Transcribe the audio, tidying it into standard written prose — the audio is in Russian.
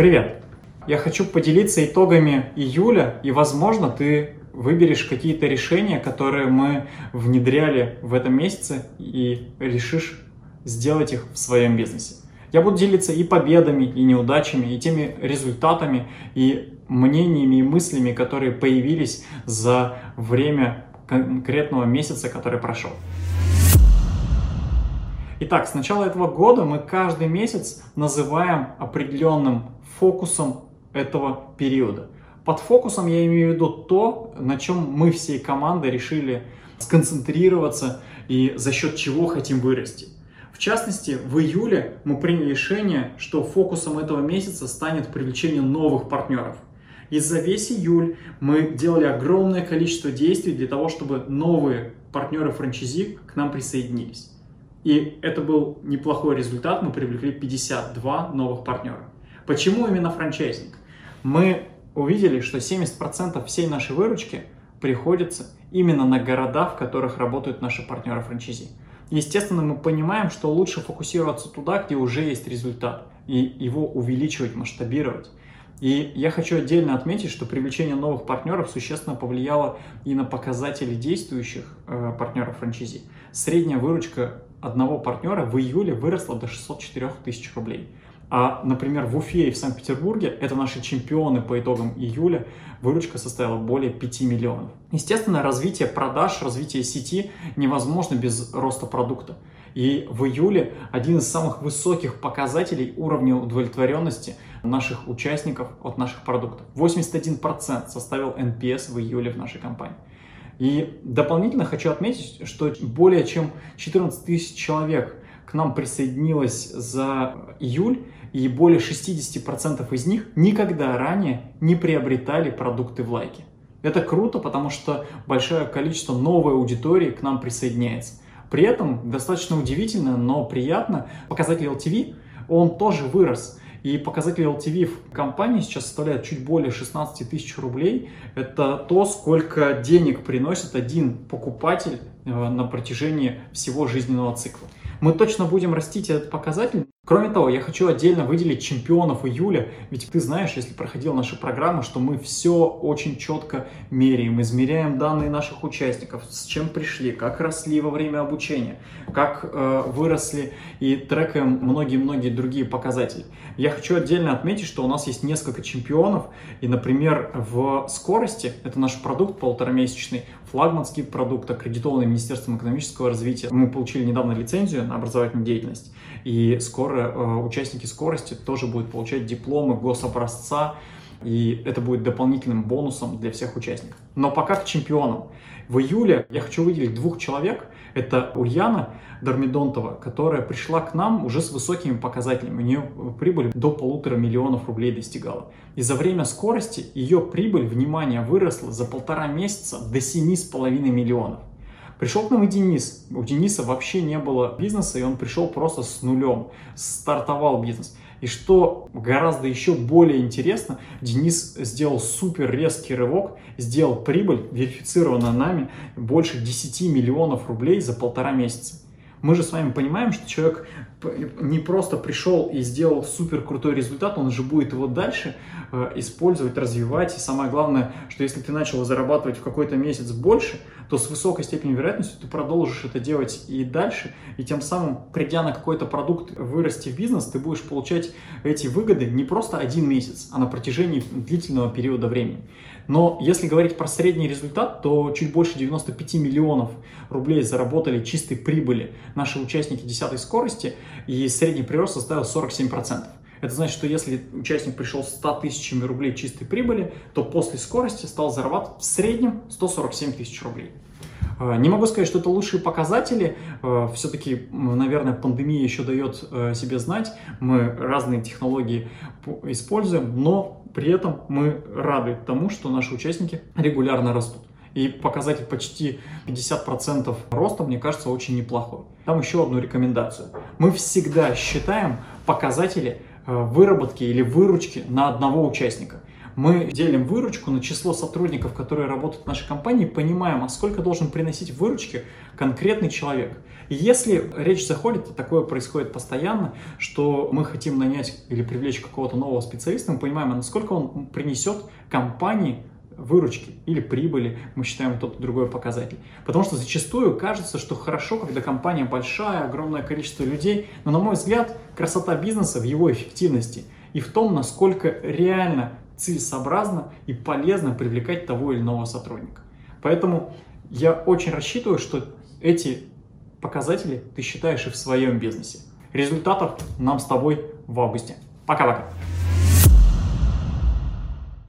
Привет! Я хочу поделиться итогами июля, и, возможно, ты выберешь какие-то решения, которые мы внедряли в этом месяце, и решишь сделать их в своем бизнесе. Я буду делиться и победами, и неудачами, и теми результатами, и мнениями, и мыслями, которые появились за время конкретного месяца, который прошел. Итак, с начала этого года мы каждый месяц называем определенным фокусом этого периода. Под фокусом я имею в виду то, на чем мы всей командой решили сконцентрироваться и за счет чего хотим вырасти. В частности, в июле мы приняли решение, что фокусом этого месяца станет привлечение новых партнеров. И за весь июль мы делали огромное количество действий для того, чтобы новые партнеры франчайзи к нам присоединились. И это был неплохой результат, мы привлекли 52 новых партнера. Почему именно франчайзинг? Мы увидели, что 70% всей нашей выручки приходится именно на города, в которых работают наши партнеры франчайзи. Естественно, мы понимаем, что лучше фокусироваться туда, где уже есть результат, и его увеличивать, масштабировать. И я хочу отдельно отметить, что привлечение новых партнеров существенно повлияло и на показатели действующих партнеров франчайзи. Средняя выручка одного партнера в июле выросла до 604 тысяч рублей. А, например, в Уфе и в Санкт-Петербурге, это наши чемпионы по итогам июля, выручка составила более 5 миллионов. Естественно, развитие продаж, развитие сети невозможно без роста продукта. И в июле один из самых высоких показателей уровня удовлетворенности наших участников от наших продуктов. 81% составил NPS в июле в нашей компании. И дополнительно хочу отметить, что более чем 14 тысяч человек к нам присоединилось за июль, и более 60% из них никогда ранее не приобретали продукты в лайке. Это круто, потому что большое количество новой аудитории к нам присоединяется. При этом достаточно удивительно, но приятно, показатель LTV, он тоже вырос. И показатель LTV в компании сейчас составляет чуть более 16 тысяч рублей. Это то, сколько денег приносит один покупатель на протяжении всего жизненного цикла. Мы точно будем растить этот показатель. Кроме того, я хочу отдельно выделить чемпионов июля, ведь ты знаешь, если проходил наши программы, что мы все очень четко меряем, измеряем данные наших участников, с чем пришли, как росли во время обучения, как выросли, и трекаем многие-многие другие показатели. Я хочу отдельно отметить, что у нас есть несколько чемпионов, и, например, в скорости, это наш продукт полуторамесячный, флагманский продукт, аккредитованный Министерством экономического развития. Мы получили недавно лицензию на образовательную деятельность, и скоро участники скорости тоже будут получать дипломы гособразца, и это будет дополнительным бонусом для всех участников. Но пока к чемпионам. В июле я хочу выделить двух человек. Это Ульяна Дормидонтова, которая пришла к нам уже с высокими показателями. У нее прибыль до 1,5 миллиона рублей достигала. И за время скорости ее прибыль, внимание, выросла за 1,5 месяца до 7,5 миллионов. Пришел к нам и Денис. У Дениса вообще не было бизнеса, и он пришел просто с нулем, стартовал бизнес. И что гораздо еще более интересно, Денис сделал супер резкий рывок, сделал прибыль, верифицированную нами, больше 10 миллионов рублей за 1,5 месяца. Мы же с вами понимаем, что человек не просто пришел и сделал супер крутой результат, он же будет его дальше использовать, развивать. И самое главное, что если ты начал зарабатывать в какой-то месяц больше, то с высокой степенью вероятности ты продолжишь это делать и дальше. И тем самым, придя на какой-то продукт, вырасти в бизнес, ты будешь получать эти выгоды не просто один месяц, а на протяжении длительного периода времени. Но если говорить про средний результат, то чуть больше 95 миллионов рублей заработали чистой прибыли наши участники 10-й скорости, и средний прирост составил 47%. Это значит, что если участник пришел с 100 тысячами рублей чистой прибыли, то после скорости стал зарабатывать в среднем 147 тысяч рублей. Не могу сказать, что это лучшие показатели, все-таки, наверное, пандемия еще дает себе знать, мы разные технологии используем, но при этом мы рады тому, что наши участники регулярно растут. И показатель почти 50% роста, мне кажется, очень неплохой. Там еще одну рекомендацию. Мы всегда считаем показатели выработки или выручки на одного участника. мы делим выручку на число сотрудников, которые работают в нашей компании, понимаем, а сколько должен приносить выручки конкретный человек. И если речь заходит, такое происходит постоянно, что мы хотим нанять или привлечь какого-то нового специалиста, мы понимаем, а насколько он принесет компании выручки или прибыли, мы считаем тот другой показатель. Потому что зачастую кажется, что хорошо, когда компания большая, огромное количество людей, но, на мой взгляд, красота бизнеса в его эффективности и в том, насколько реально целесообразно и полезно привлекать того или иного сотрудника. Поэтому я очень рассчитываю, что эти показатели ты считаешь и в своем бизнесе. Результатов нам с тобой в августе. Пока-пока!